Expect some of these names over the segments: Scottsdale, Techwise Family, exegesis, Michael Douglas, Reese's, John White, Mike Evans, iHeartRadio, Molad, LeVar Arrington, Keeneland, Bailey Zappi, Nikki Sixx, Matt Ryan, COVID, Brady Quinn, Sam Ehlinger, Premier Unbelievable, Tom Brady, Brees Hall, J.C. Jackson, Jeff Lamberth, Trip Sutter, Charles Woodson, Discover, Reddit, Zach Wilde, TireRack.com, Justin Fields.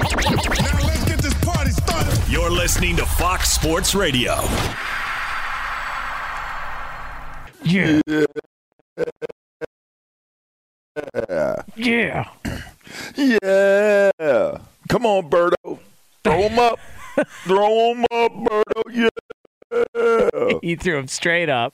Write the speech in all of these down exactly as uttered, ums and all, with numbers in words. let's get this party started. You're listening to Fox Sports Radio. Yeah. Yeah. Yeah. Come on, Birdo. Throw him up. Throw him up, Birdo. Yeah. He threw him straight up.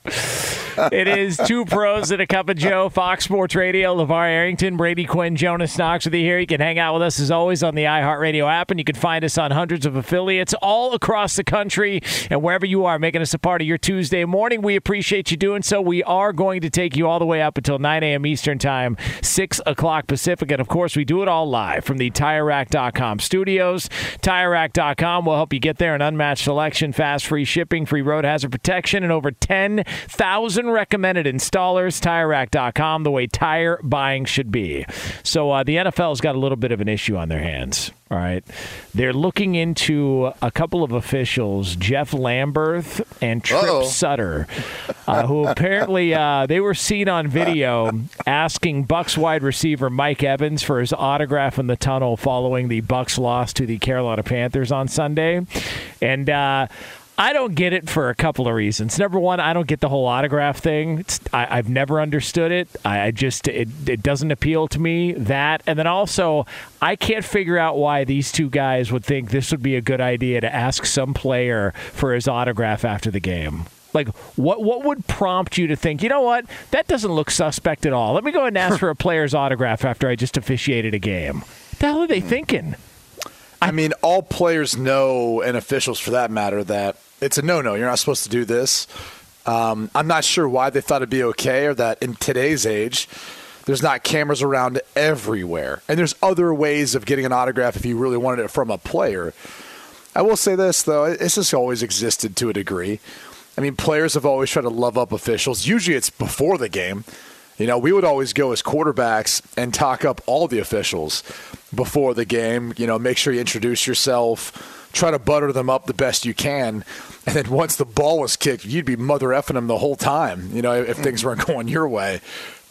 It is Two Pros and a Cup of Joe, Fox Sports Radio, LeVar Arrington, Brady Quinn, Jonas Knox with you here. You can hang out with us, as always, on the iHeartRadio app, and you can find us on hundreds of affiliates all across the country. And wherever you are making us a part of your Tuesday morning, we appreciate you doing so. We are going to take you all the way up until nine a.m. Eastern Time, six o'clock Pacific. And, of course, we do it all live from the tire rack dot com studios. tire rack dot com will help you get there. An unmatched selection, fast, free shipping, free road hazard protection, and over ten thousand recommended installers. tire rack dot com, the way tire buying should be. So uh, the N F L's got a little bit of an issue on their hands. All right. They're looking into a couple of officials, Jeff Lamberth and Trip Uh-oh. Sutter, uh, who apparently uh, they were seen on video asking Bucks wide receiver Mike Evans for his autograph in the tunnel following the Bucks loss to the Carolina Panthers on Sunday. And uh I don't get it for a couple of reasons. Number one, I don't get the whole autograph thing. It's, I, I've never understood it. I, I just it, it doesn't appeal to me, that. And then also, I can't figure out why these two guys would think this would be a good idea to ask some player for his autograph after the game. Like, what what would prompt you to think, you know what, that doesn't look suspect at all. Let me go and ask for a player's autograph after I just officiated a game. What the hell are they thinking? I mean, all players know, and officials for that matter, that it's a no-no. You're not supposed to do this. Um, I'm not sure why they thought it'd be okay, or that in today's age, there's not cameras around everywhere. And there's other ways of getting an autograph if you really wanted it from a player. I will say this, though. This has always existed to a degree. I mean, players have always tried to love up officials. Usually it's before the game. You know, we would always go as quarterbacks and talk up all the officials before the game. You know, make sure you introduce yourself, try to butter them up the best you can. And then once the ball was kicked, you'd be mother effing them the whole time, you know, if things weren't going your way.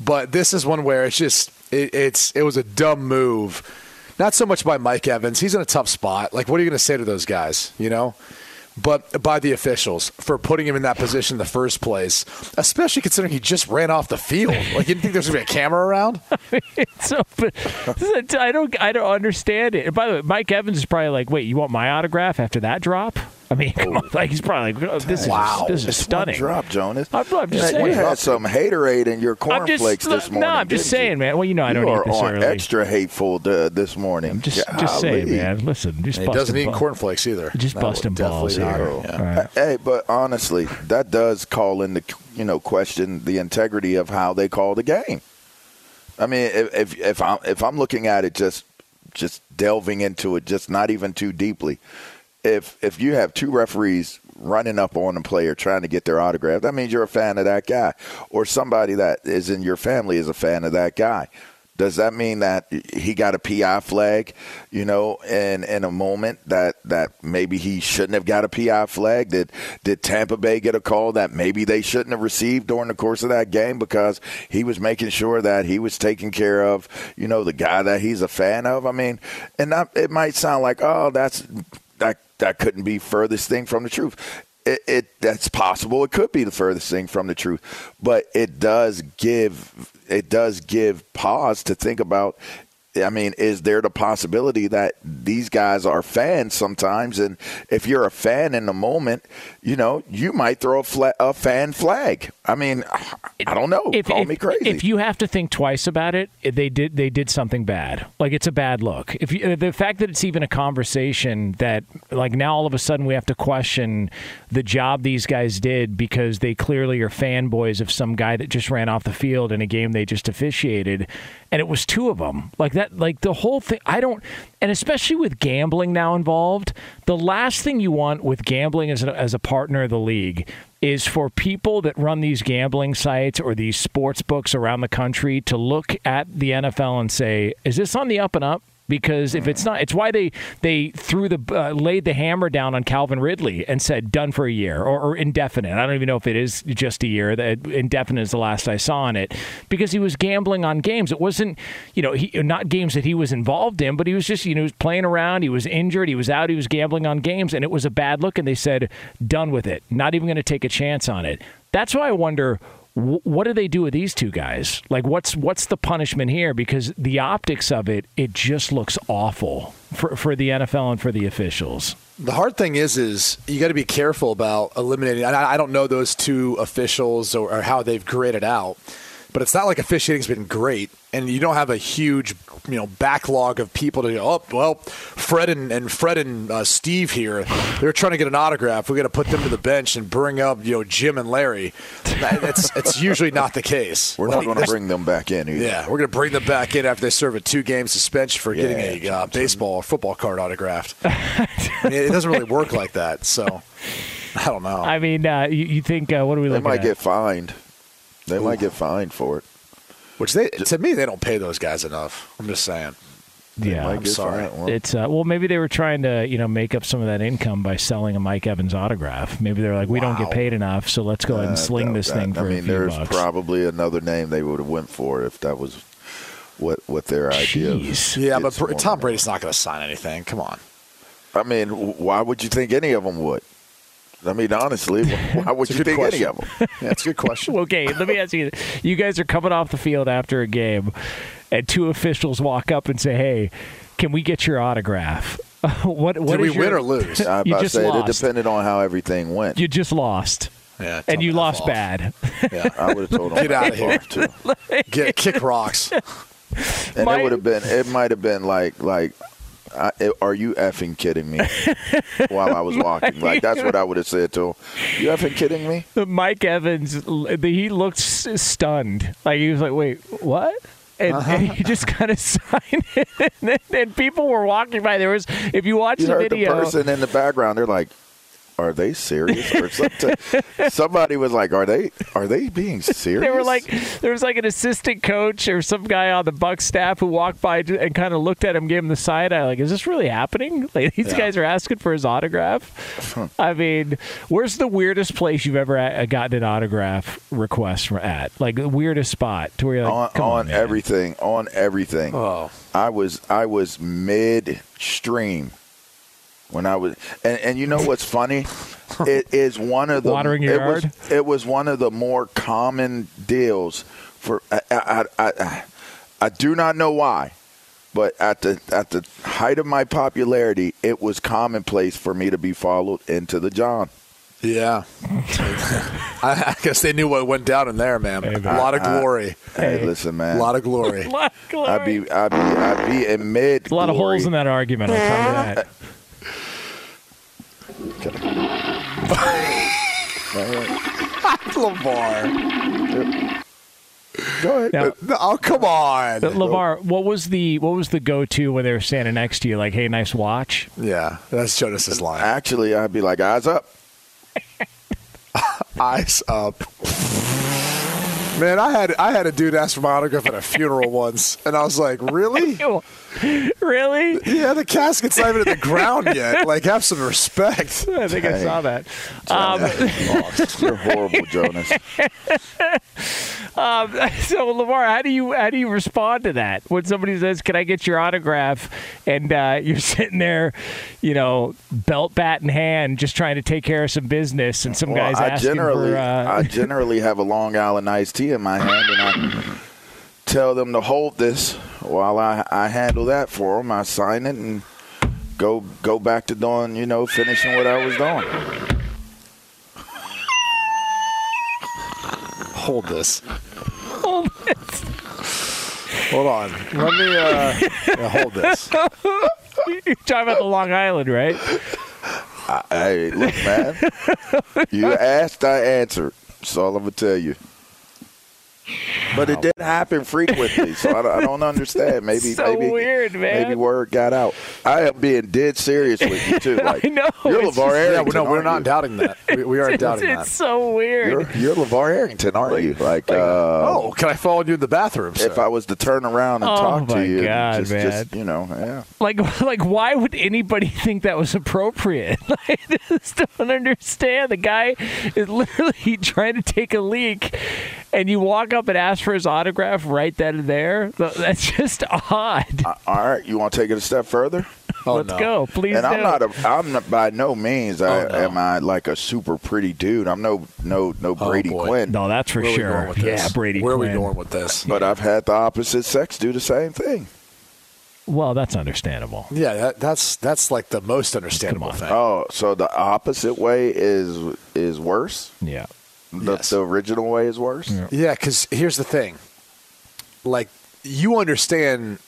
But this is one where it's just, it, it's, it was a dumb move. Not so much by Mike Evans. He's in a tough spot. Like, what are you going to say to those guys, you know? But by the officials for putting him in that position in the first place, especially considering he just ran off the field. Like, you didn't think there was going to be a camera around? I mean, it's so, I don't, I don't understand it. And by the way, Mike Evans is probably like, wait, you want my autograph after that drop? I mean, come on, like he's probably like, oh, this, wow. is, this is this is stunning. Drop, Jonas. I'm, I'm just saying. We had some haterade in your cornflakes this morning. No, I'm just saying, you? man. Well, you know, I you don't eat this early. You are extra hateful to, this morning. I'm just, just saying, man. Listen, just he doesn't eat cornflakes either. Just busting balls here. Yeah. Right. Hey, but honestly, that does call into you know question the integrity of how they call the game. I mean, if if, if I'm if I'm looking at it, just just delving into it, just not even too deeply. If if you have two referees running up on a player trying to get their autograph, that means you're a fan of that guy, or somebody that is in your family is a fan of that guy. Does that mean that he got a P I flag, you know, in, in a moment that, that maybe he shouldn't have got a P I flag? Did, did Tampa Bay get a call that maybe they shouldn't have received during the course of that game because he was making sure that he was taking care of, you know, the guy that he's a fan of? I mean, and that, it might sound like, oh, that's that that couldn't be furthest thing from the truth. It, it that's possible. It could be the furthest thing from the truth, but it does give it does give pause to think about. I mean, is there the possibility that these guys are fans sometimes? And if you're a fan in the moment, you know, you might throw a, fla- a fan flag. I mean, I don't know. If, Call if, me crazy. If you have to think twice about it, they did they did something bad. Like, it's a bad look. If you, the fact that it's even a conversation that, like, now all of a sudden we have to question the job these guys did because they clearly are fanboys of some guy that just ran off the field in a game they just officiated, and it was two of them. Like, that. Like, the whole thing, I don't, and especially with gambling now involved, the last thing you want with gambling as a, as a partner of the league is for people that run these gambling sites or these sports books around the country to look at the N F L and say, is this on the up and up? Because if it's not, it's why they they threw the uh, laid the hammer down on Calvin Ridley and said done for a year or, or indefinite. I don't even know if it is just a year. That indefinite is the last I saw on it, because he was gambling on games. It wasn't, you know, he, not games that he was involved in, but he was just, you know, he was playing around. He was injured. He was out. He was gambling on games, and it was a bad look. And they said done with it. Not even going to take a chance on it. That's why I wonder, what do they do with these two guys? Like, what's what's the punishment here? Because the optics of it, it just looks awful for, for the N F L and for the officials. The hard thing is, is you got to be careful about eliminating. I, I don't know those two officials or, or how they've graded out, but it's not like officiating's been great, and you don't have a huge, you know, backlog of people to go, oh, well, Fred and, and Fred and uh, Steve here, they're trying to get an autograph. We're going to put them to the bench and bring up, you know, Jim and Larry. That's it's usually not the case. We're like, not going to bring them back in either. Yeah, we're going to bring them back in after they serve a two-game suspension for yeah, getting a uh, baseball or football card autographed. I mean, it doesn't really work like that, so I don't know. I mean, uh, you, you think, uh, what are we looking at? They might get fined. They might get fined for it. Which, they, to me, they don't pay those guys enough. I'm just saying. They yeah, I'm sorry. It's uh, well, maybe they were trying to, you know, make up some of that income by selling a Mike Evans autograph. Maybe they're like, we wow. don't get paid enough, so let's go ahead and sling uh, no, this that, thing for I mean, a few there's bucks. Probably another name they would have went for if that was what what their idea was. Yeah, but Tom Brady's not going to sign anything. Come on. I mean, why would you think any of them would? I mean, honestly, why would you think question. any of them? That's a good question. Okay, let me ask you this. You guys are coming off the field after a game, and two officials walk up and say, hey, can we get your autograph? what, what Did we your, win or lose? I you just say, lost. It depended on how everything went. You just lost. Yeah, and you lost off. bad. Yeah, I would have told them. Get out of here, too. Get, kick rocks. And My, it would have been, it might have been like, like, I, are you effing kidding me? While I was walking, like, that's what I would have said to him. You effing kidding me? Mike Evans, he looked stunned. Like, he was like, "Wait, what?" And, uh-huh. and he just kind of signed it. And, then, and people were walking by. There was, if you watch you the video, the person in the background, they're like, are they serious? Or something? Somebody was like, "Are they? Are they being serious?" They were like, there was like an assistant coach or some guy on the Bucs staff who walked by and kind of looked at him, gave him the side eye, like, "Is this really happening? Like, these yeah. guys are asking for his autograph." I mean, where's the weirdest place you've ever gotten an autograph request at? Like, the weirdest spot to where you're like, on, Come on, on everything, on everything. Oh, I was, I was midstream. When I was, and, and you know what's funny, it is one of the watering your it yard. Was, it was one of the more common deals for. I I, I I I do not know why, But at the at the height of my popularity, it was commonplace for me to be followed into the John. Yeah. I, I guess they knew what went down in there, man. Hey, man. A lot of glory. I, I, hey. hey, listen, man. A lot of glory. A lot of glory. I'd be, I'd be, I'd be in mid. A lot of holes in that argument. I'll tell you that. LeVar. Go ahead. Now, oh, come on. LeVar, what was the what was the go-to when they were standing next to you? Like, hey, nice watch? Yeah, that's Jonas's line. Actually, I'd be like, eyes up. Eyes up. Man, I had I had a dude ask for my autograph at a funeral once, and I was like, really? Really? Yeah, the casket's not even in the ground yet. Like, have some respect. I think Dang. I saw that. Um, You're horrible, Jonas. um, so, LeVar, how do you how do you respond to that? When somebody says, can I get your autograph? And uh, you're sitting there, you know, belt, bat in hand, just trying to take care of some business, and some well, guy's I asking generally, for... Uh, I generally have a Long Island iced tea in my hand, and I tell them to hold this while I, I handle that for them. I sign it and go go back to doing, you know, finishing what I was doing. Hold this. Hold this. Hold on. Let me uh, yeah, hold this. You're talking about the Long Island, right? Hey, look, man. You asked, I answered. That's all I'm going to tell you. But it did happen frequently, so I don't, I don't understand. Maybe, so maybe, weird, man. Maybe word got out. I am being dead serious with you too. Like, I know. You're LeVar Arrington. No, we're not you? doubting that. We, we aren't doubting it's that. It's so weird. You're, you're LeVar Arrington, aren't you? Like, like uh, oh, can I follow you in the bathroom? Sir? If I was to turn around and oh talk to you, God, just, man. just you know, yeah. Like, like, why would anybody think that was appropriate? Like, I just don't understand. The guy is literally trying to take a leak, and you walk up and ask for his autograph right then and there. That's just odd. Uh, all right, you want to take it a step further? Oh, Let's no. go, please. And do. I'm not a, I'm not, by no means oh, I, no. am I like a super pretty dude. I'm no no no Brady oh, Quinn. No, that's for Where sure. Yeah, Brady. Where Quinn. Where are we going with this? But yeah. I've had the opposite sex do the same thing. Well, that's understandable. Yeah, that, that's that's like the most understandable thing. Oh, so the opposite way is is worse? Yeah. The, yes. the original way is worse? Yeah, because yeah, here's the thing. Like, you understand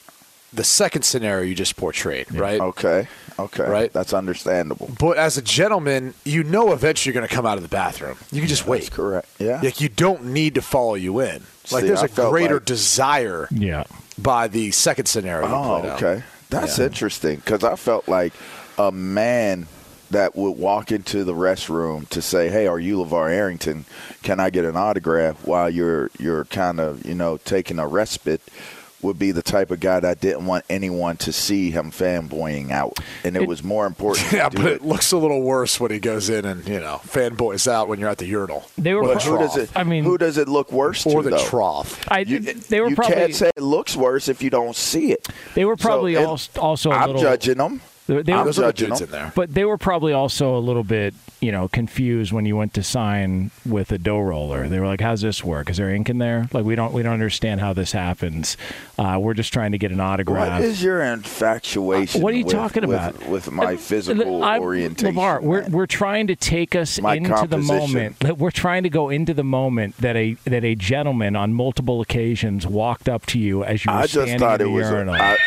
the second scenario you just portrayed, yeah. right? Okay, okay. Right? That's understandable. But as a gentleman, you know eventually you're going to come out of the bathroom. You can just yeah, wait. That's correct, yeah. Like, you don't need to follow you in. Like, See, there's I a greater like... desire yeah. by the second scenario. Oh, okay. Out. That's yeah. interesting, because I felt like a man that would walk into the restroom to say, hey, are you LeVar Arrington? Can I get an autograph while you're you're kind of, you know, taking a respite, would be the type of guy that didn't want anyone to see him fanboying out. And it, it was more important. Yeah, but it, it looks a little worse when he goes in and, you know, fanboys out when you're at the urinal. They were well, pro- who does it, I mean, who does it look worse to, though? Or the trough. I, you they were you probably, can't say it looks worse if you don't see it. They were probably so it, also a I'm little. I'm judging them. They, they were, in there. But they were probably also a little bit, you know, confused when you went to sign with a dough roller. They were like, how's this work? Is there ink in there? Like, we don't we don't understand how this happens. Uh, we're just trying to get an autograph. What is your infatuation uh, What are you with, talking about? With, with my physical I, orientation? LeVar, we're, we're trying to take us my into the moment. We're trying to go into the moment that a that a gentleman on multiple occasions walked up to you as you were I standing just thought in the it urinal. Was a, I,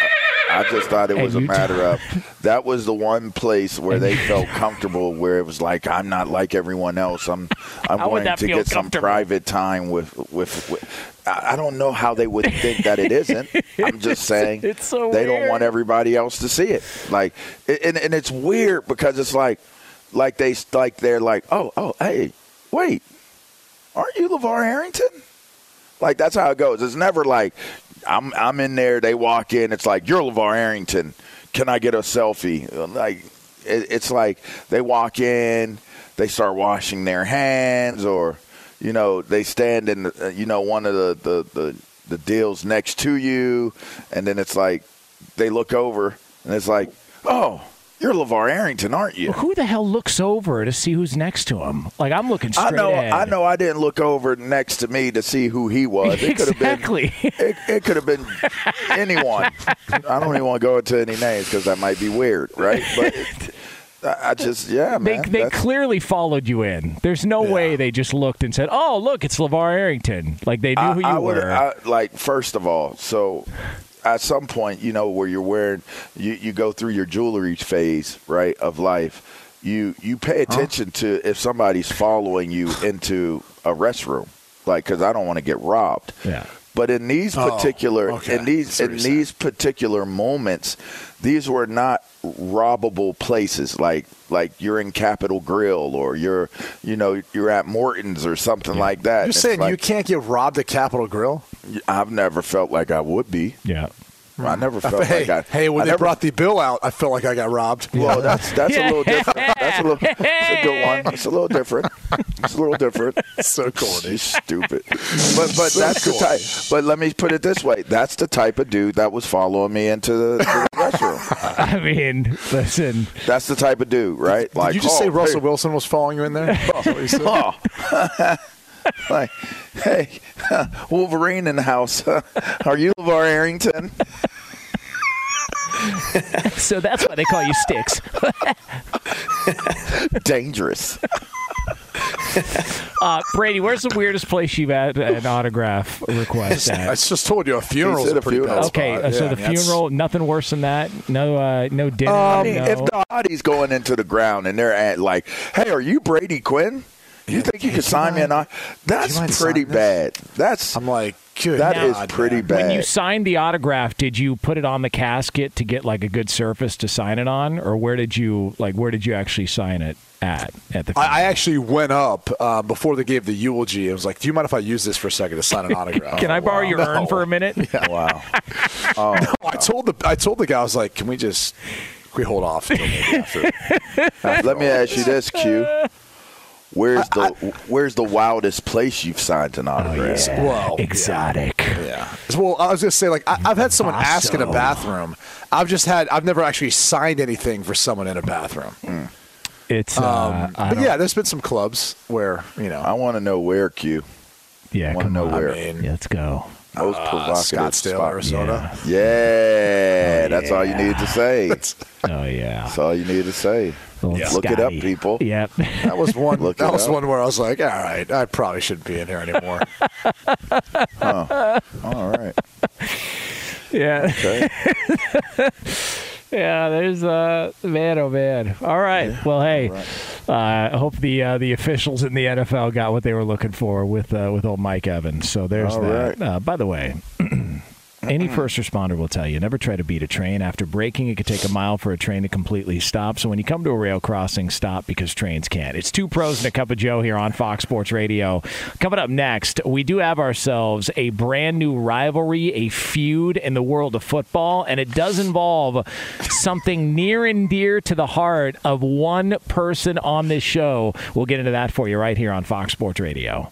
I just thought it was a matter of that was the one place where they felt comfortable, where it was like, I'm not like everyone else. I'm I'm going to get some private time with with, with I don't know how they would think that it isn't. I'm just saying it's so they weird. Don't want everybody else to see it. Like, and and it's weird because it's like like they like they're like, oh oh hey, wait, aren't you LeVar Arrington? Like, that's how it goes. It's never like I'm I'm in there. They walk in. It's like, you're LeVar Arrington. Can I get a selfie? Like, it, it's like they walk in. They start washing their hands, or you know, they stand in the, you know, one of the, the, the, the deals next to you, and then it's like they look over and it's like, oh, You're LeVar Arrington, aren't you? Well, who the hell looks over to see who's next to him? Like, I'm looking straight I know, at I know I didn't look over next to me to see who he was. It exactly. Could have been, it, it could have been anyone. I don't even want to go into any names because that might be weird, right? But it, I just, yeah, man. They, they clearly followed you in. There's no yeah. way they just looked and said, oh, look, it's LeVar Arrington. Like, they knew I, who you I were. I, like, first of all, so – at some point, you know, where you're wearing, you, you go through your jewelry phase, right, of life. You you pay attention huh? to if somebody's following you into a restroom, like, because I don't want to get robbed. Yeah. But in these particular, oh, okay. in these in these particular moments, these were not robbable places. Like like you're in Capitol Grill or you're you know you're at Morton's or something yeah. like that. You're saying like, you can't get robbed at Capitol Grill? I've never felt like I would be. Yeah. I never felt hey, like I. Hey, when I they never, brought the bill out, I felt like I got robbed. Well, yeah. that's that's yeah. a little different. That's a little. That's a good one. It's a little different. It's a little different. So corny, stupid. But but so that's corny. the type. But let me put it this way: that's the type of dude that was following me into the, the restroom. I mean, listen. That's the type of dude, right? Did, like, did you just oh, say Russell hey. Wilson was following you in there? Oh. oh. Like, hey, Wolverine in the house. Are you LeVar Arrington? So that's why they call you Sticks. Dangerous. uh, Brady, where's the weirdest place you've had an autograph request at? I just told you a funeral's a pretty bad spot. Okay, uh, yeah, so the I mean, funeral, that's... nothing worse than that? No uh, no dinner? Um, no... If the body's going into the ground and they're at like, hey, are you Brady Quinn? You think you could sign me an autograph? That's pretty bad. That's I'm like, that is pretty bad. When you signed the autograph, did you put it on the casket to get like a good surface to sign it on, or where did you like where did you actually sign it at? At the I, I actually went up uh, before they gave the eulogy. I was like, do you mind if I use this for a second to sign an autograph? Can oh, I borrow wow. your no. urn for a minute? Yeah. Wow. Oh, no, wow. I told the I told the guy I was like, can we just can we hold off? Until maybe after, after Let me ask you this, Q. Where's the I, I, Where's the wildest place you've signed an autograph? Oh yeah. Well, exotic. Yeah. yeah. Well, I was gonna say like I, I've had someone awesome. ask in a bathroom. I've just had I've never actually signed anything for someone in a bathroom. Mm. It's. Um, uh, I but yeah, there's been some clubs where you know. I want to know where Q. Yeah. I want to know on. where. I mean, let's go. Most provocative. Uh, Scottsdale, spot. Arizona. Yeah. yeah. Oh, that's yeah. all you need to say. oh yeah. That's all you need to say. Yep. Look it up, people. Yep. That was one Look That was up. one where I was like, all right, I probably shouldn't be in here anymore. huh. All right. Yeah. Okay. yeah, there's uh, – man, oh, man. All right. Yeah. Well, hey, right. uh, I hope the uh, the officials in the N F L got what they were looking for with uh, with old Mike Evans. So there's all that. Right. Uh, by the way – any first responder will tell you, never try to beat a train. After braking, it could take a mile for a train to completely stop. So when you come to a rail crossing, stop because trains can't. It's Two Pros and a Cup of Joe here on Fox Sports Radio. Coming up next, we do have ourselves a brand new rivalry, a feud in the world of football. And it does involve something near and dear to the heart of one person on this show. We'll get into that for you right here on Fox Sports Radio.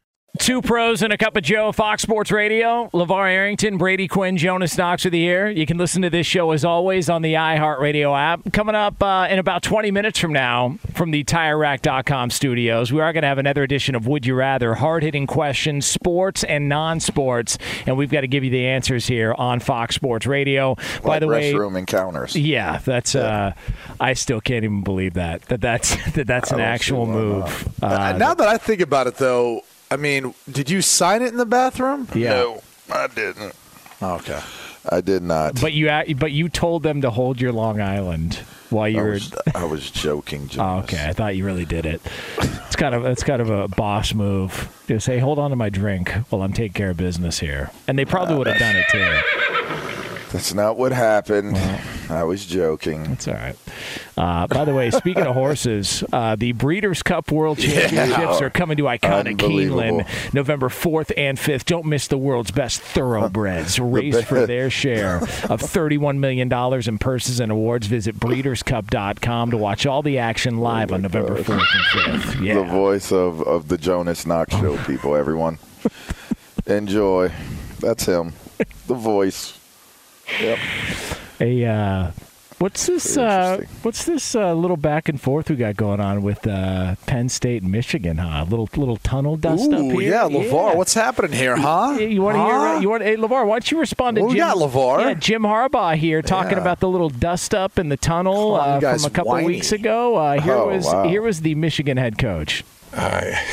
Two pros and a cup of Joe, Fox Sports Radio. LeVar Arrington, Brady Quinn, Jonas Knox with the air. You can listen to this show, as always, on the iHeartRadio app. Coming up uh, in about twenty minutes from now from the Tire Rack dot com studios, we are going to have another edition of Would You Rather, hard-hitting questions, sports and non-sports, and we've got to give you the answers here on Fox Sports Radio. Like By the way, restroom encounters. Yeah, that's. Yeah. Uh, I still can't even believe that, that that's, that that's an actual move. Uh, now that I think about it, though, I mean, did you sign it in the bathroom? Yeah. No, I didn't. Okay. I did not. But you but you told them to hold your Long Island while you I were was, I was joking, Jonas. Oh, okay. I thought you really did it. It's kind of it's kind of a boss move. Just say, hold on to my drink while I'm taking care of business here. And they probably uh, would have done it too. That's not what happened. Well, I was joking. That's all right. Uh, by the way, speaking of horses, uh, the Breeders' Cup World Championships yeah. are coming to iconic Keeneland November fourth and fifth. Don't miss the world's best thoroughbreds race for their share of thirty-one million dollars in purses and awards. Visit Breeders Cup dot com to watch all the action live oh on November fourth and fifth. Yeah. The voice of, of the Jonas Knox Show, people, everyone. Enjoy. That's him. The voice. Yep. A uh, What's this? Uh, what's this uh, little back and forth we got going on with uh, Penn State and Michigan? Huh? A little little tunnel dust Ooh, up here. Yeah, LeVar, yeah. What's happening here? Huh? You, you want to huh? hear? You want? Hey, LeVar, why don't you respond to well, Jim? Yeah, LeVar. Yeah, Jim Harbaugh here talking yeah. about the little dust up in the tunnel on, uh, from a couple whiny. weeks ago. Uh, here oh, was wow. here was the Michigan head coach. I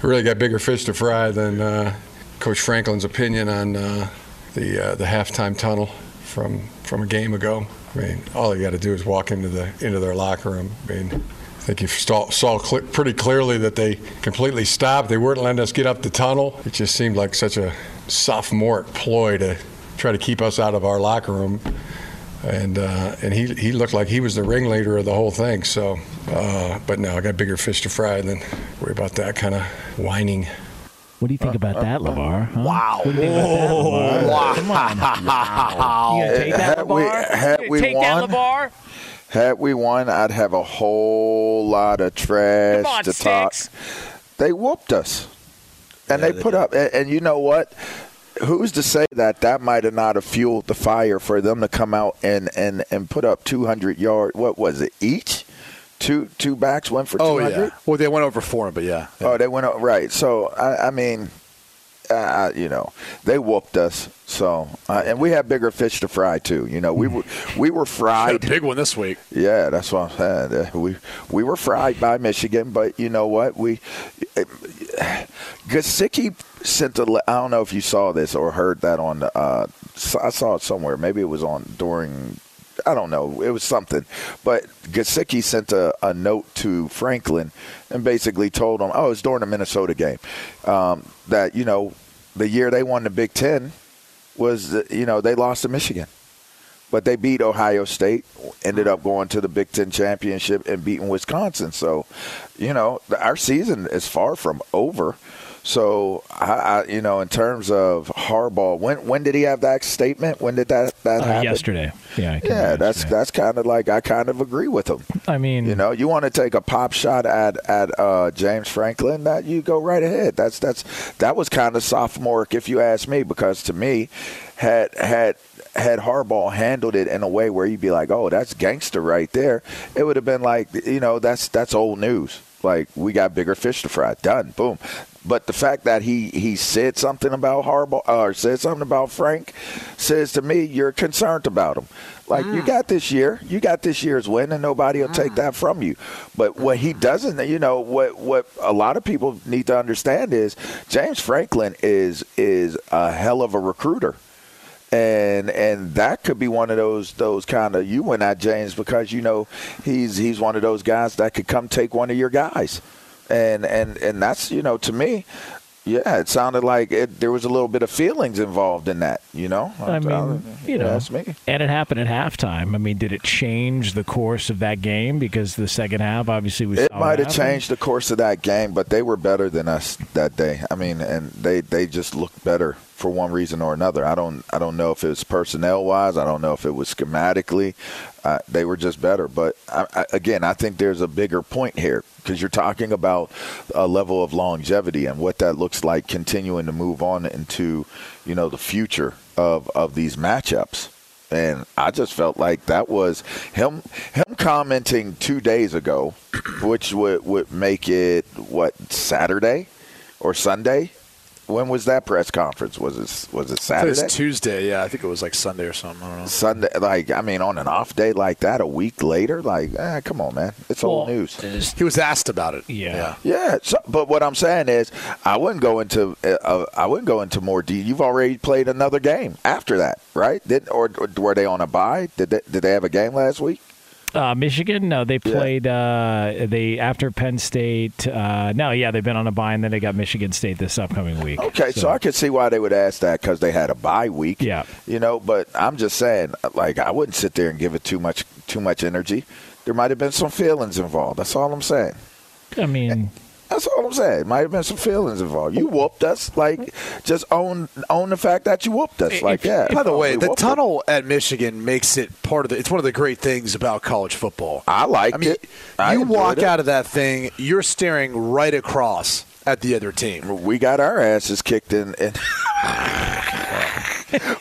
really got bigger fish to fry than uh, Coach Franklin's opinion on uh, the uh, the halftime tunnel from from a game ago. I mean, all you got to do is walk into the into their locker room. I mean, I think you saw, saw cl- pretty clearly that they completely stopped. They weren't letting us get up the tunnel. It just seemed like such a sophomoric ploy to try to keep us out of our locker room. And uh, and he he looked like he was the ringleader of the whole thing. So, uh, but no, I got bigger fish to fry than worry about that kind of whining. What do you think uh, about uh, that, LeVar? Huh? Wow. What do you think about that, wow. Come on. Wow. You going to take that, LeVar? Had we, had we take won, that, LeVar? Had we won, I'd have a whole lot of trash on, to Sticks. Talk. They whooped us. And yeah, they, they put did. Up. And, and you know what? Who's to say that that might have not have fueled the fire for them to come out and, and, and put up two hundred yards? What was it, each? Two two backs went for oh, two hundred? Oh, yeah. Well, they went over four, but yeah. yeah. Oh, they went over, right. So, I, I mean, uh, you know, they whooped us. So, uh, and we had bigger fish to fry, too. You know, we were, we were fried. Had a big one this week. Yeah, that's what I'm saying. We, we were fried by Michigan, but you know what? We Gesicki sent a – I don't know if you saw this or heard that on uh, – I saw it somewhere. Maybe it was on during – I don't know. It was something. But Gesicki sent a, a note to Franklin and basically told him, oh, it's during the Minnesota game, um, that, you know, the year they won the Big Ten was, the, you know, they lost to Michigan. But they beat Ohio State, ended up going to the Big Ten championship and beating Wisconsin. So, you know, our season is far from over. So, I, I, you know, in terms of Harbaugh, when when did he have that statement? When did that, that uh, happen? Yesterday. Yeah, yeah that's yesterday. That's kind of like I kind of agree with him. I mean, you know, you want to take a pop shot at at uh, James Franklin, that you go right ahead. That's that's that was kind of sophomoric, if you ask me, because to me, had had. had Harbaugh handled it in a way where you'd be like, oh, that's gangster right there, it would have been like, you know, that's that's old news. Like, we got bigger fish to fry. Done. Boom. But the fact that he, he said something about Harbaugh uh, or said something about Frank says to me you're concerned about him. Like, mm. you got this year. You got this year's win, and nobody will mm. take that from you. But what he doesn't, you know, what what a lot of people need to understand is James Franklin is is a hell of a recruiter. And and that could be one of those those kind of you went at James because, you know, he's he's one of those guys that could come take one of your guys. And and, and that's, you know, to me, yeah, it sounded like it, there was a little bit of feelings involved in that, you know. I mean, I, you know, that's me. And it happened at halftime. I mean, did it change the course of that game? Because the second half, obviously, we it saw it might have changed the course of that game, but they were better than us that day. I mean, and they, they just looked better. For one reason or another, I don't. I don't know if it was personnel-wise. I don't know if it was schematically. Uh, they were just better. But I, I, again, I think there's a bigger point here because you're talking about a level of longevity and what that looks like continuing to move on into, you know, the future of of these matchups. And I just felt like that was him. Him commenting two days ago, which would would make it what, Saturday or Sunday. When was that press conference? Was it was it Saturday? It was Tuesday, yeah. I think it was like Sunday or something. I don't know. Sunday, like, I mean, on an off day like that, a week later, like, eh, come on, man. It's well, old news. It's, he was asked about it. Yeah. Yeah. yeah so, but what I'm saying is I wouldn't go into uh, I wouldn't go into more detail. You've already played another game after that, right? Didn't, or, or were they on a bye? Did they, did they have a game last week? Uh, Michigan? No, they played yeah. uh, they after Penn State. Uh, no, yeah, they've been on a bye, and then they got Michigan State this upcoming week. Okay, so, so I could see why they would ask that because they had a bye week. Yeah, you know, but I'm just saying, like, I wouldn't sit there and give it too much too much energy. There might have been some feelings involved. That's all I'm saying. I mean. And- That's all I'm saying. Might have been some feelings involved. You whooped us. Like, just own own the fact that you whooped us. Like, yeah. By the way, the tunnel at Michigan makes it part of the – it's one of the great things about college football. I liked it. You walk out of that thing, you're staring right across at the other team. We got our asses kicked in. in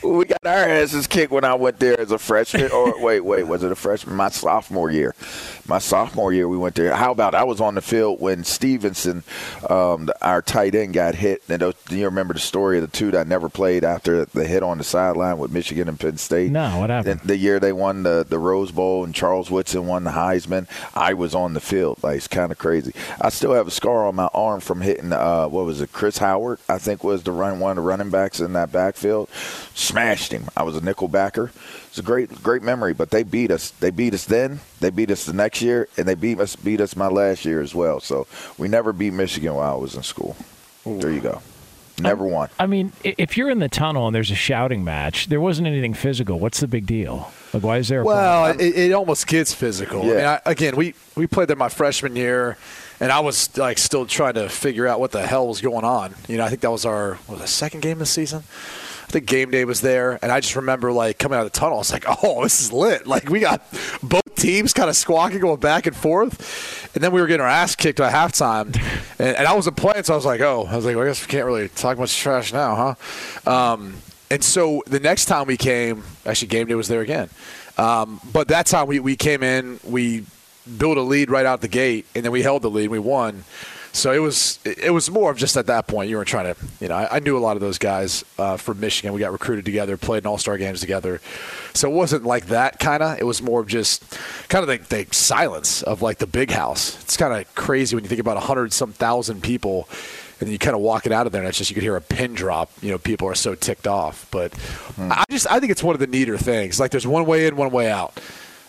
We got our asses kicked when I went there as a freshman. Or wait, wait, was it a freshman? My sophomore year. My sophomore year we went there. How about I was on the field when Stevenson, um, our tight end, got hit. And those, do you remember the story of the two that never played after the hit on the sideline with Michigan and Penn State? No, what happened? The, the year they won the, the Rose Bowl and Charles Woodson won the Heisman, I was on the field. Like, it's kind of crazy. I still have a scar on my arm from hitting, uh, what was it, Chris Howard, I think was the run one of the running backs in that backfield. Smashed him. I was a nickel backer. It's a great, great memory, but they beat us. They beat us then. They beat us the next year, and they beat us beat us my last year as well. So we never beat Michigan while I was in school. Ooh. There you go. Never I'm, won. I mean, if you're in the tunnel and there's a shouting match, there wasn't anything physical. What's the big deal? Like, why is there a Well, it, it almost gets physical. Yeah. I mean, I, again, we, we played there my freshman year, and I was, like, still trying to figure out what the hell was going on. You know, I think that was our what was the second game this season. I think game day was there, and I just remember, like, coming out of the tunnel. I was like, oh, this is lit. Like, we got both teams kind of squawking, going back and forth. And then we were getting our ass kicked at halftime. And, and I wasn't playing, so I was like, oh. I was like, well, I guess we can't really talk much trash now, huh? Um, and so the next time we came, actually game day was there again. Um, but that time we, we came in, we built a lead right out the gate, and then we held the lead, and we won. So it was it was more of just at that point you were trying to, you know, I, I knew a lot of those guys uh, from Michigan. We got recruited together, played in all-star games together. So it wasn't like that kind of. It was more of just kind of the, the silence of like the big house. It's kind of crazy when you think about a hundred some thousand people and you kind of walk it out of there and it's just you could hear a pin drop. You know, people are so ticked off. But mm. I just I think it's one of the neater things. Like there's one way in, one way out.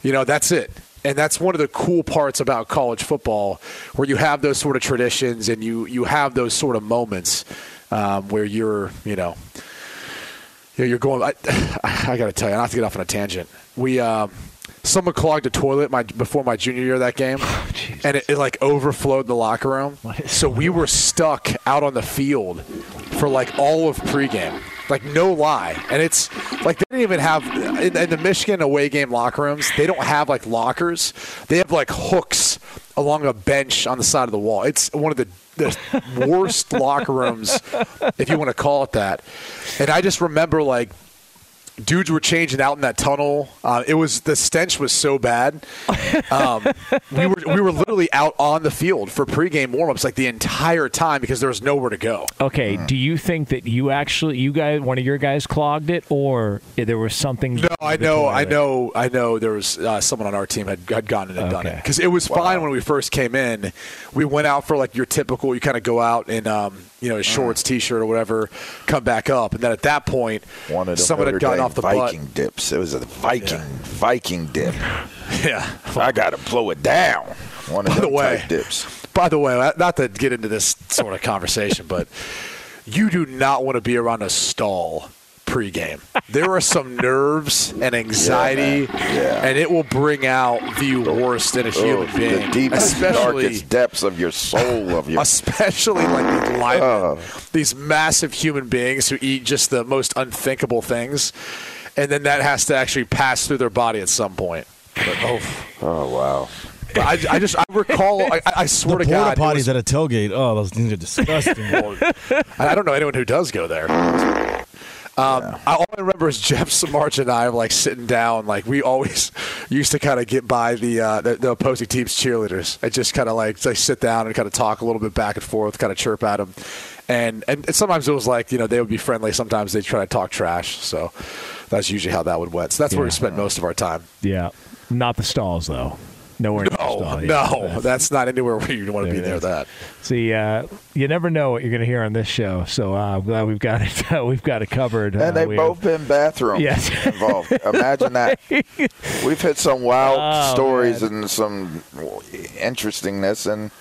You know, that's it. And that's one of the cool parts about college football where you have those sort of traditions and you, you have those sort of moments um, where you're, you know, you're going – I, I got to tell you, I have to get off on a tangent. We um, someone clogged a toilet my, before my junior year of that game, oh, and it, it, like, overflowed the locker room. So we were stuck out on the field for, like, all of pregame. Like, no lie. And it's, like, they didn't even have, in, in the Michigan away game locker rooms, they don't have, like, lockers. They have, like, hooks along a bench on the side of the wall. It's one of the, the worst locker rooms, if you want to call it that. And I just remember, like, dudes were changing out in that tunnel. Uh, it was the stench was so bad. Um, we were we were literally out on the field for pregame warmups like the entire time because there was nowhere to go. Okay, mm. do you think that you actually you guys one of your guys clogged it or there was something? No, I know, I know, I know. There was uh, someone on our team had had gone and had okay. done it because it was wow. fine when we first came in. We went out for like your typical. You kind of go out and um, you know shorts, mm. t-shirt, or whatever. Come back up, and then at that point, someone had gotten off. The Viking butt. Dips. It was a Viking, yeah. Viking dip. Yeah. I got to blow it down. One by of the way, dips. By the way, not to get into this sort of conversation, but you do not want to be around a stall pregame. There are some nerves and anxiety, yeah, yeah. and it will bring out the worst in a human oh, being. The deepest, especially, darkest depths of your soul. of your, Especially like these linemen, these massive human beings who eat just the most unthinkable things, and then that has to actually pass through their body at some point. But, oh. oh, wow. I, I just I recall I, I swear the to God the porta potties at a tailgate. Oh, those things are disgusting. I don't know anyone who does go there. Um, yeah. I, all I remember is Jeff Samarch and I like sitting down. Like we always used to kind of get by the, uh, the the opposing team's cheerleaders and just kind of like they sit down and kind of talk a little bit back and forth, kind of chirp at them. And, and and sometimes it was like you know they would be friendly. Sometimes they try to talk trash. So that's usually how that would went. So that's yeah. where we spent most of our time. Yeah, not the stalls though. Nowhere near no, the stall. No, that's, that's not anywhere where you want to be near that. See, uh, you never know what you're going to hear on this show, so uh, I'm glad we've got it. Uh, we've got it covered. And uh, they've both have, been bathrooms yes. involved. Imagine that. We've hit some wild oh, stories man. and some interestingness, and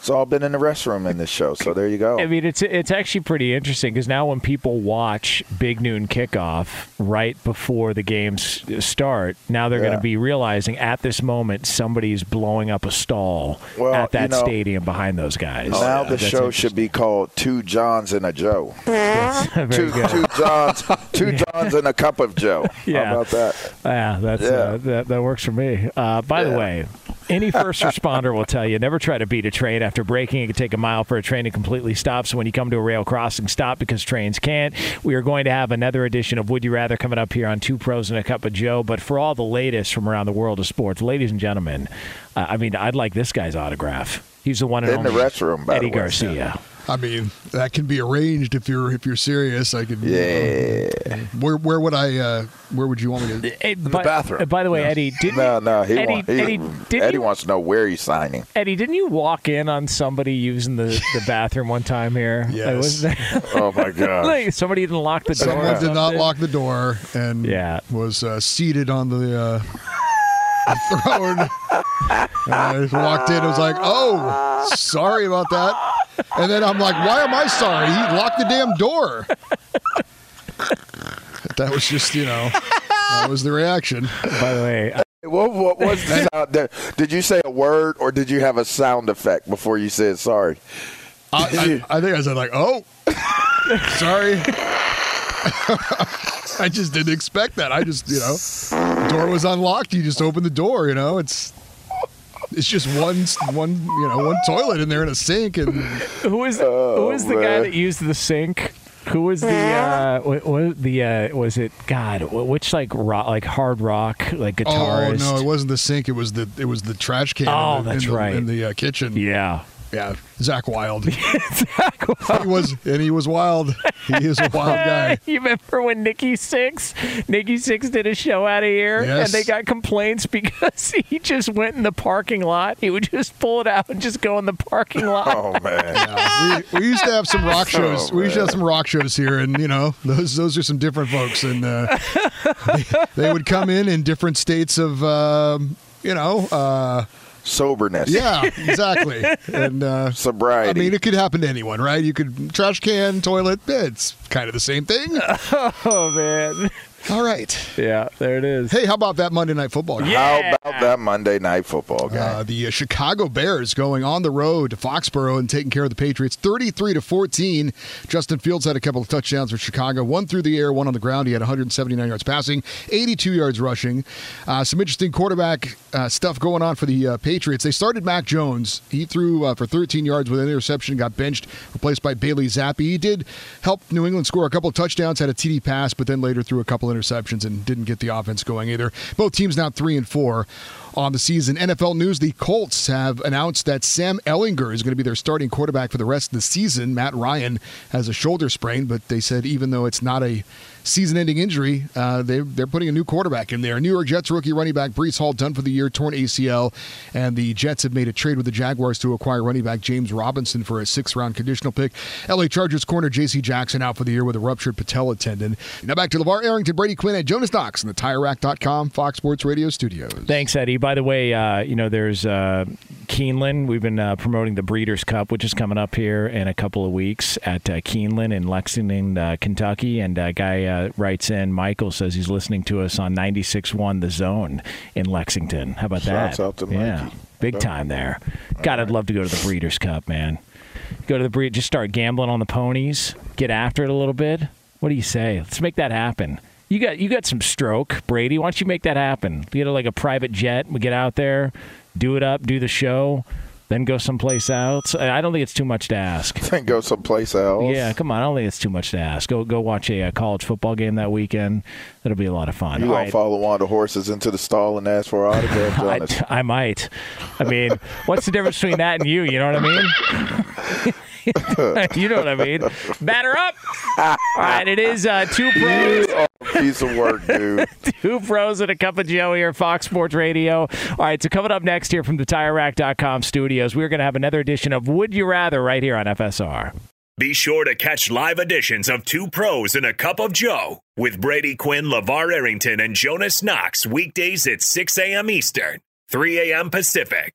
it's all been in the restroom in this show. So there you go. I mean, it's it's actually pretty interesting because now when people watch Big Noon Kickoff right before the games start, now they're yeah. going to be realizing at this moment somebody's blowing up a stall well, at that you know, stadium behind those guys. Now so the show should be called Two Johns and a Joe. two, two Johns, two yeah. Johns and a cup of Joe. Yeah. How about that? Yeah, that's, yeah. Uh, that that works for me. Uh, by yeah. the way. Any first responder will tell you, never try to beat a train. After braking, it can take a mile for a train to completely stop. So when you come to a rail crossing, stop, because trains can't. We are going to have another edition of Would You Rather coming up here on Two Pros and a Cup of Joe. But for all the latest from around the world of sports, ladies and gentlemen, uh, I mean, I'd like this guy's autograph. He's the one and only in the restroom, by Eddie the way. Garcia. Yeah. I mean, that can be arranged if you're if you're serious. I could. Yeah. Uh, where where would I? Uh, where would you want me to? Hey, in the by, bathroom. By the way, yes. Eddie. Didn't no, no. He, Eddie, want, he, Eddie, Eddie, Eddie you, wants to know where he's signing. Eddie, didn't you walk in on somebody using the, the bathroom one time here? Yes. Like, oh my God! Like somebody didn't lock the door. Someone did not lock the door and yeah. was uh, seated on the. Uh, Thrown. And I walked in. I was like, "Oh, sorry about that." And then I'm like, "Why am I sorry? He locked the damn door." That was just, you know, that was the reaction. By the way, I- what, what was the sound there? Did you say a word, or did you have a sound effect before you said sorry? I, I, I think I said like, "Oh, sorry." I just didn't expect that. I just, you know, door was unlocked. You just open the door, you know. It's it's just one, one, you know, one toilet in there and a sink. And who is oh, who is the man. guy that used the sink? Who was the uh, was the uh, was it? God, which like rock, like hard rock, like guitarist? Oh no, it wasn't the sink. It was the it was the trash can. Oh, in the, that's in the, right in the uh, kitchen. Yeah. Yeah, Zach Wilde. Zach Wilde. He was, and he was wild. He is a wild guy. You remember when Nikki Sixx, Nikki Sixx did a show out of here, yes. and they got complaints because he just went in the parking lot. He would just pull it out and just go in the parking lot. Oh man, yeah. we, we used to have some rock shows. Oh, we used to have some rock shows here, and you know, those those are some different folks, and uh, they, they would come in in different states of, um, you know. Uh, Soberness. Yeah, exactly. And uh, sobriety. I mean, it could happen to anyone, right? You could trash can, toilet, it's kind of the same thing. Oh, man. All right. Yeah, there it is. Hey, how about that Monday Night Football game? Yeah. How about that Monday Night Football game? Uh, the uh, Chicago Bears going on the road to Foxborough and taking care of the Patriots thirty-three to fourteen. Justin Fields had a couple of touchdowns for Chicago, one through the air, one on the ground. He had one hundred seventy-nine yards passing, eighty-two yards rushing. Uh, some interesting quarterback uh, stuff going on for the uh, Patriots. They started Mac Jones. He threw uh, for thirteen yards with an interception, got benched, replaced by Bailey Zappi. He did help New England score a couple of touchdowns, had a T D pass, but then later threw a couple interceptions and didn't get the offense going either. Both teams now three and four on the season. N F L news, the Colts have announced that Sam Ehlinger is going to be their starting quarterback for the rest of the season. Matt Ryan has a shoulder sprain, but they said even though it's not a season-ending injury, uh, they, they're putting a new quarterback in there. New York Jets rookie running back Brees Hall done for the year, torn A C L, and the Jets have made a trade with the Jaguars to acquire running back James Robinson for a sixth-round conditional pick. L A Chargers corner J C Jackson out for the year with a ruptured patella tendon. Now back to LeVar Arrington, Brady Quinn, and Jonas Knox in the Tire Rack dot com Fox Sports Radio studios. Thanks, Eddie. By the way, uh, you know, there's uh, Keeneland. We've been uh, promoting the Breeders' Cup, which is coming up here in a couple of weeks at uh, Keeneland in Lexington, uh, Kentucky. And uh, guy uh, writes in, Michael says he's listening to us on ninety-six point one The Zone in Lexington. How about that? Shouts out to Mikey. Yeah, big time there. God, I'd love to go to the Breeders' Cup, man. Go to the Breeders', just start gambling on the ponies, get after it a little bit. What do you say? Let's make that happen. You got you got some stroke, Brady. Why don't you make that happen? You know, like a private jet. We get out there, do it up, do the show, then go someplace else. I don't think it's too much to ask. Then go someplace else. Yeah, come on. I don't think it's too much to ask. Go go watch a, a college football game that weekend. That'll be a lot of fun. You won't right. follow one of the horses into the stall and ask for an autograph, Jonas. I, I might. I mean, what's the difference between that and you? You know what I mean? You know what I mean? Batter up! All right, it is uh, two pros. You are a piece of work, dude. Two pros and a cup of Joe here, Fox Sports Radio. All right, so coming up next here from the Tire Rack dot com studios, we're going to have another edition of Would You Rather right here on F S R. Be sure to catch live editions of Two Pros and a Cup of Joe with Brady Quinn, LeVar Arrington, and Jonas Knox weekdays at six a.m. Eastern, three a.m. Pacific.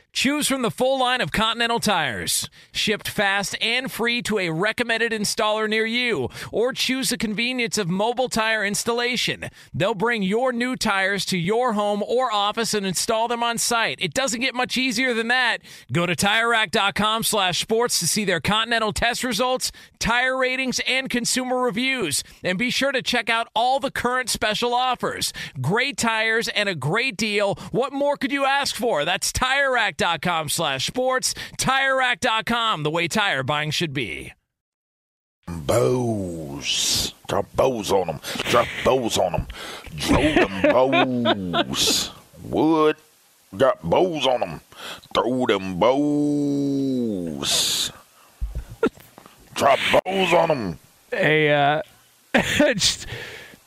Choose from the full line of Continental tires, shipped fast and free to a recommended installer near you, or choose the convenience of mobile tire installation. They'll bring your new tires to your home or office and install them on site. It doesn't get much easier than that. Go to TireRack.com slash sports to see their Continental test results, tire ratings, and consumer reviews. And be sure to check out all the current special offers. Great tires and a great deal. What more could you ask for? That's Tire Rack. TireRack.com slash sports. TireRack dot com, the way tire buying should be. Bows. Drop bows on them. Drop bows on them. Throw them bows. Wood. Drop bows on them. Throw them bows. Drop bows on them. Hey, uh, just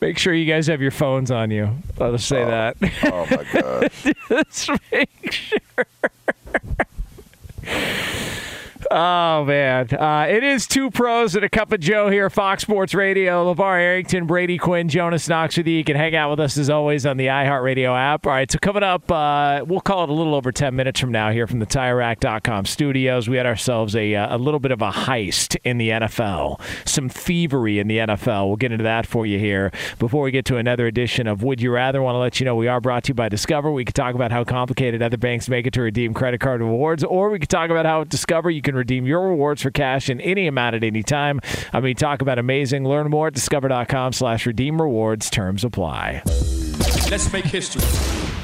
make sure you guys have your phones on you. I'll just say oh, that. Oh, my God. Just make sure. Oh, man. Uh, it is Two Pros and a Cup of Joe here, Fox Sports Radio. LeVar Arrington, Brady Quinn, Jonas Knox with you. You can hang out with us, as always, on the iHeartRadio app. All right, so coming up, uh, we'll call it a little over ten minutes from now here from the Tire Rack dot com studios. We had ourselves a, a little bit of a heist in the N F L, some thievery in the N F L. We'll get into that for you here before we get to another edition of Would You Rather. Want to let you know we are brought to you by Discover. We could talk about how complicated other banks make it to redeem credit card rewards, or we could talk about how at Discover you can redeem your rewards for cash in any amount at any time. I mean, talk about amazing. Learn more at discover dot com slash redeem rewards. Terms apply. Let's make history.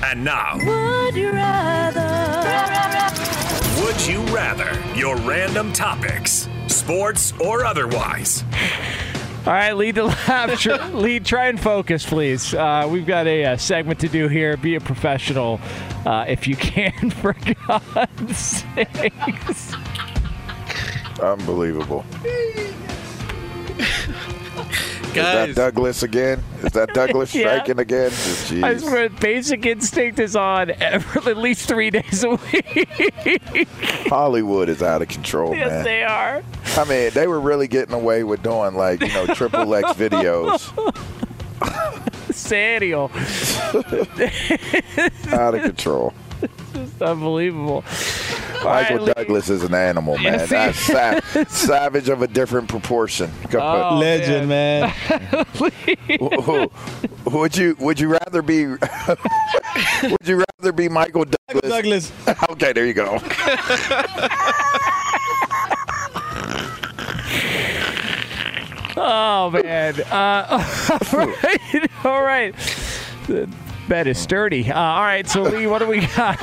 And now, Would You Rather? Would you rather? Your random topics, sports or otherwise. All right, lead the lab. Tr- lead, try and focus, please. Uh, we've got a, a segment to do here. Be a professional uh, if you can, for God's sakes. Unbelievable. Guys. Is that Douglas again? Is that Douglas yeah. striking again? Jeez. I swear, Basic Instinct is on every, at least three days a week. Hollywood is out of control, yes, man. Yes, they are. I mean, they were really getting away with doing, like, you know, triple X videos. Serial. Out of control. It's just unbelievable. Michael right, Douglas leave. Is an animal, man. That's sa- savage of a different proportion. Oh, legend, man. man. would you would you rather be would you rather be Michael Douglas? Douglas. Okay, there you go. Oh man. Uh, all right. All right. Bet is sturdy. Uh, all right, so Lee, what do we got?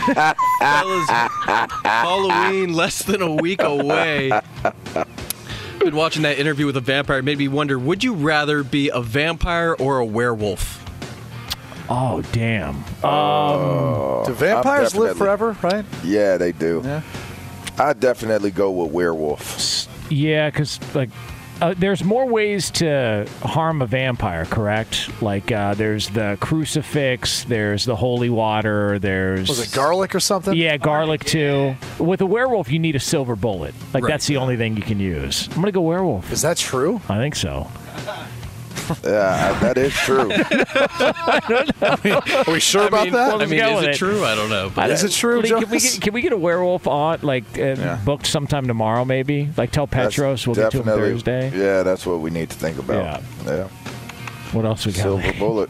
Fellas, Halloween less than a week away. I've been watching that interview with a vampire. It made me wonder, would you rather be a vampire or a werewolf? Oh, damn. Um, do vampires live forever, right? Yeah, they do. Yeah. I'd definitely go with werewolf. Yeah, because, like, Uh, there's more ways to harm a vampire, correct? Like, uh, there's the crucifix, there's the holy water, there's... Was it garlic or something? Yeah, garlic, oh, yeah. too. With a werewolf, you need a silver bullet. Like, right. That's the only thing you can use. I'm going to go werewolf. Is that true? I think so. Yeah, that is true. I don't know. I mean, are we sure I about mean, that? I mean, is it, it true? I don't know. But is it true, Jonas? Can we, get, can we get a werewolf on, like, uh, yeah. booked sometime tomorrow, maybe? Like, tell Petros that's we'll get to him Thursday? Yeah, that's what we need to think about. Yeah. yeah. What else we got? Silver bullet.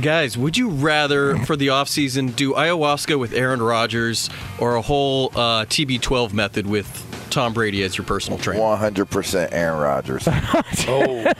Guys, would you rather, for the offseason, do ayahuasca with Aaron Rodgers or a whole uh, T B twelve method with Tom Brady as your personal trainer? one hundred percent Aaron Rodgers. Oh,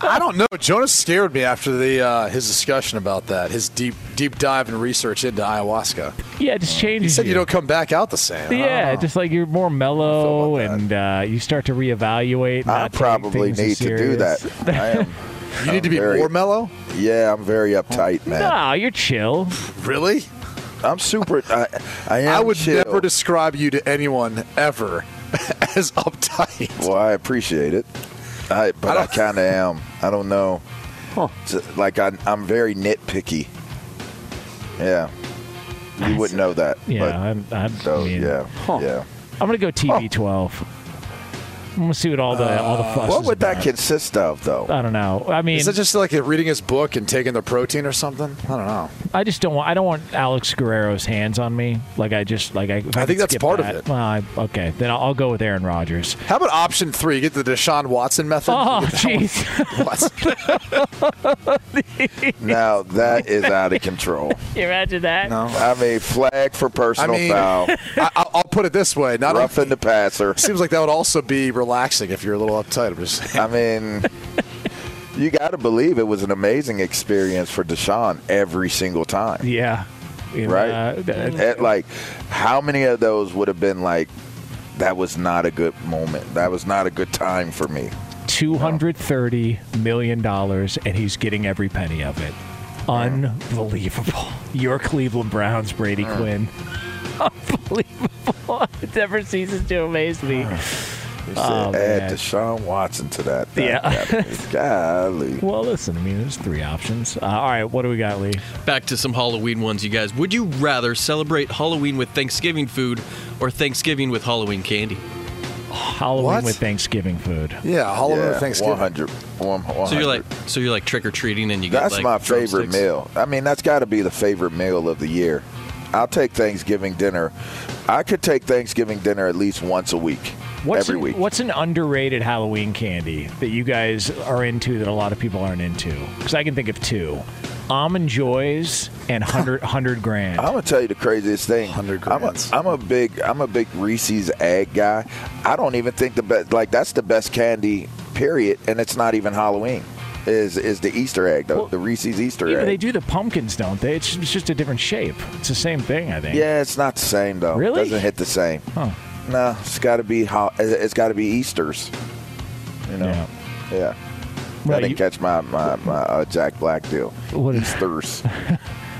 I don't know. Jonas scared me after the uh, his discussion about that, his deep deep dive and research into ayahuasca. Yeah, it just changes. He said you, you don't come back out the same. Yeah, just like you're more mellow and uh, you start to reevaluate. I probably need to do that. I am. You I'm need to be very, more mellow? Yeah, I'm very uptight, man. No, you're chill. Really? I'm super. I, I am. I would chill. Never describe you to anyone ever as uptight. Well, I appreciate it, I, but I, I kind of am. I don't know. Huh. Like I, I'm very nitpicky. Yeah, you That's, wouldn't know that. Yeah, but, I'm, I'm. So mean, yeah, huh. yeah. I'm gonna go T B twelve. Huh. I'm gonna see what all the uh, all the fuss. What is would about. That consist of, though? I don't know. I mean, is it just like reading his book and taking the protein or something? I don't know. I just don't want. I don't want Alex Guerrero's hands on me. Like I just like I. I, I think that's part that, of it. Well, I, okay, then I'll, I'll go with Aaron Rodgers. How about option three? Get the Deshaun Watson method. Oh, jeez. Now that is out of control. You imagine that? No, I mean flag for personal I mean, foul. I, I'll put it this way: not roughing the passer. Seems like that would also be relaxing if you're a little uptight. I'm just saying. I mean, you got to believe it was an amazing experience for Deshaun every single time. Yeah. Right? Uh, At like, how many of those would have been like, that was not a good moment. That was not a good time for me. two hundred thirty million dollars, and he's getting every penny of it. Unbelievable. Your Cleveland Browns, Brady mm. Quinn. Unbelievable. Never ceases to amaze me. You should oh, add man. Deshaun Watson to that. Yeah. Golly. Well, listen, I mean, there's three options. Uh, all right, what do we got, Lee? Back to some Halloween ones, you guys. Would you rather celebrate Halloween with Thanksgiving food or Thanksgiving with Halloween candy? Halloween what? with Thanksgiving food. Yeah, Halloween yeah, with Thanksgiving. one hundred, one hundred. So you're like, so you're like trick or treating, and you that's get like, that's my favorite meal. I mean, that's got to be the favorite meal of the year. I'll take Thanksgiving dinner. I could take Thanksgiving dinner at least once a week. What's every an, week. What's an underrated Halloween candy that you guys are into that a lot of people aren't into? Because I can think of two. Almond Joys and one hundred grand. I'm gonna tell you the craziest thing. one hundred grand. I'm a, I'm a big I'm a big Reese's egg guy. I don't even think the best like that's the best candy, period, and it's not even Halloween. Is is the Easter egg, the, well, the Reese's Easter yeah, egg. They do the pumpkins, don't they? It's, it's just a different shape. It's the same thing, I think. Yeah, it's not the same though. Really? It doesn't hit the same. Huh. No, it's got to be it's got to be Easter's. You know. Yeah. yeah. Well, I didn't you, catch my, my, my uh, Jack Black deal. What is thirst?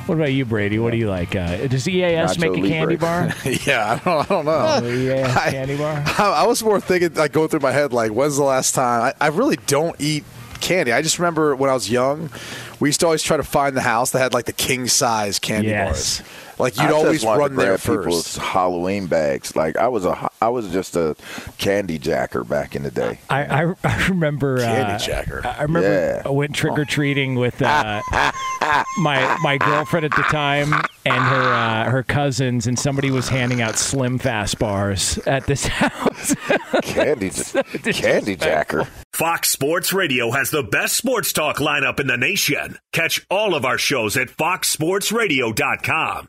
What about you, Brady? What yeah. do you like? Uh, does E A S Nacho make a Libre. candy bar? yeah, I don't, I don't know. The E A S I, candy bar? I, I was more thinking, like, going through my head, like, when's the last time? I, I really don't eat candy. I just remember when I was young, we used to always try to find the house that had, like, the king-size candy yes. bars. Like, you'd I always run there first. People's Halloween bags. Like, I was a, I was just a candy jacker back in the day. I, I, I remember candy uh, jacker. I remember yeah. I went trick or treating with uh, my my girlfriend at the time and her uh, her cousins, and somebody was handing out Slim Fast bars at this house. Candy, so candy jacker. Fox Sports Radio has the best sports talk lineup in the nation. Catch all of our shows at fox sports radio dot com.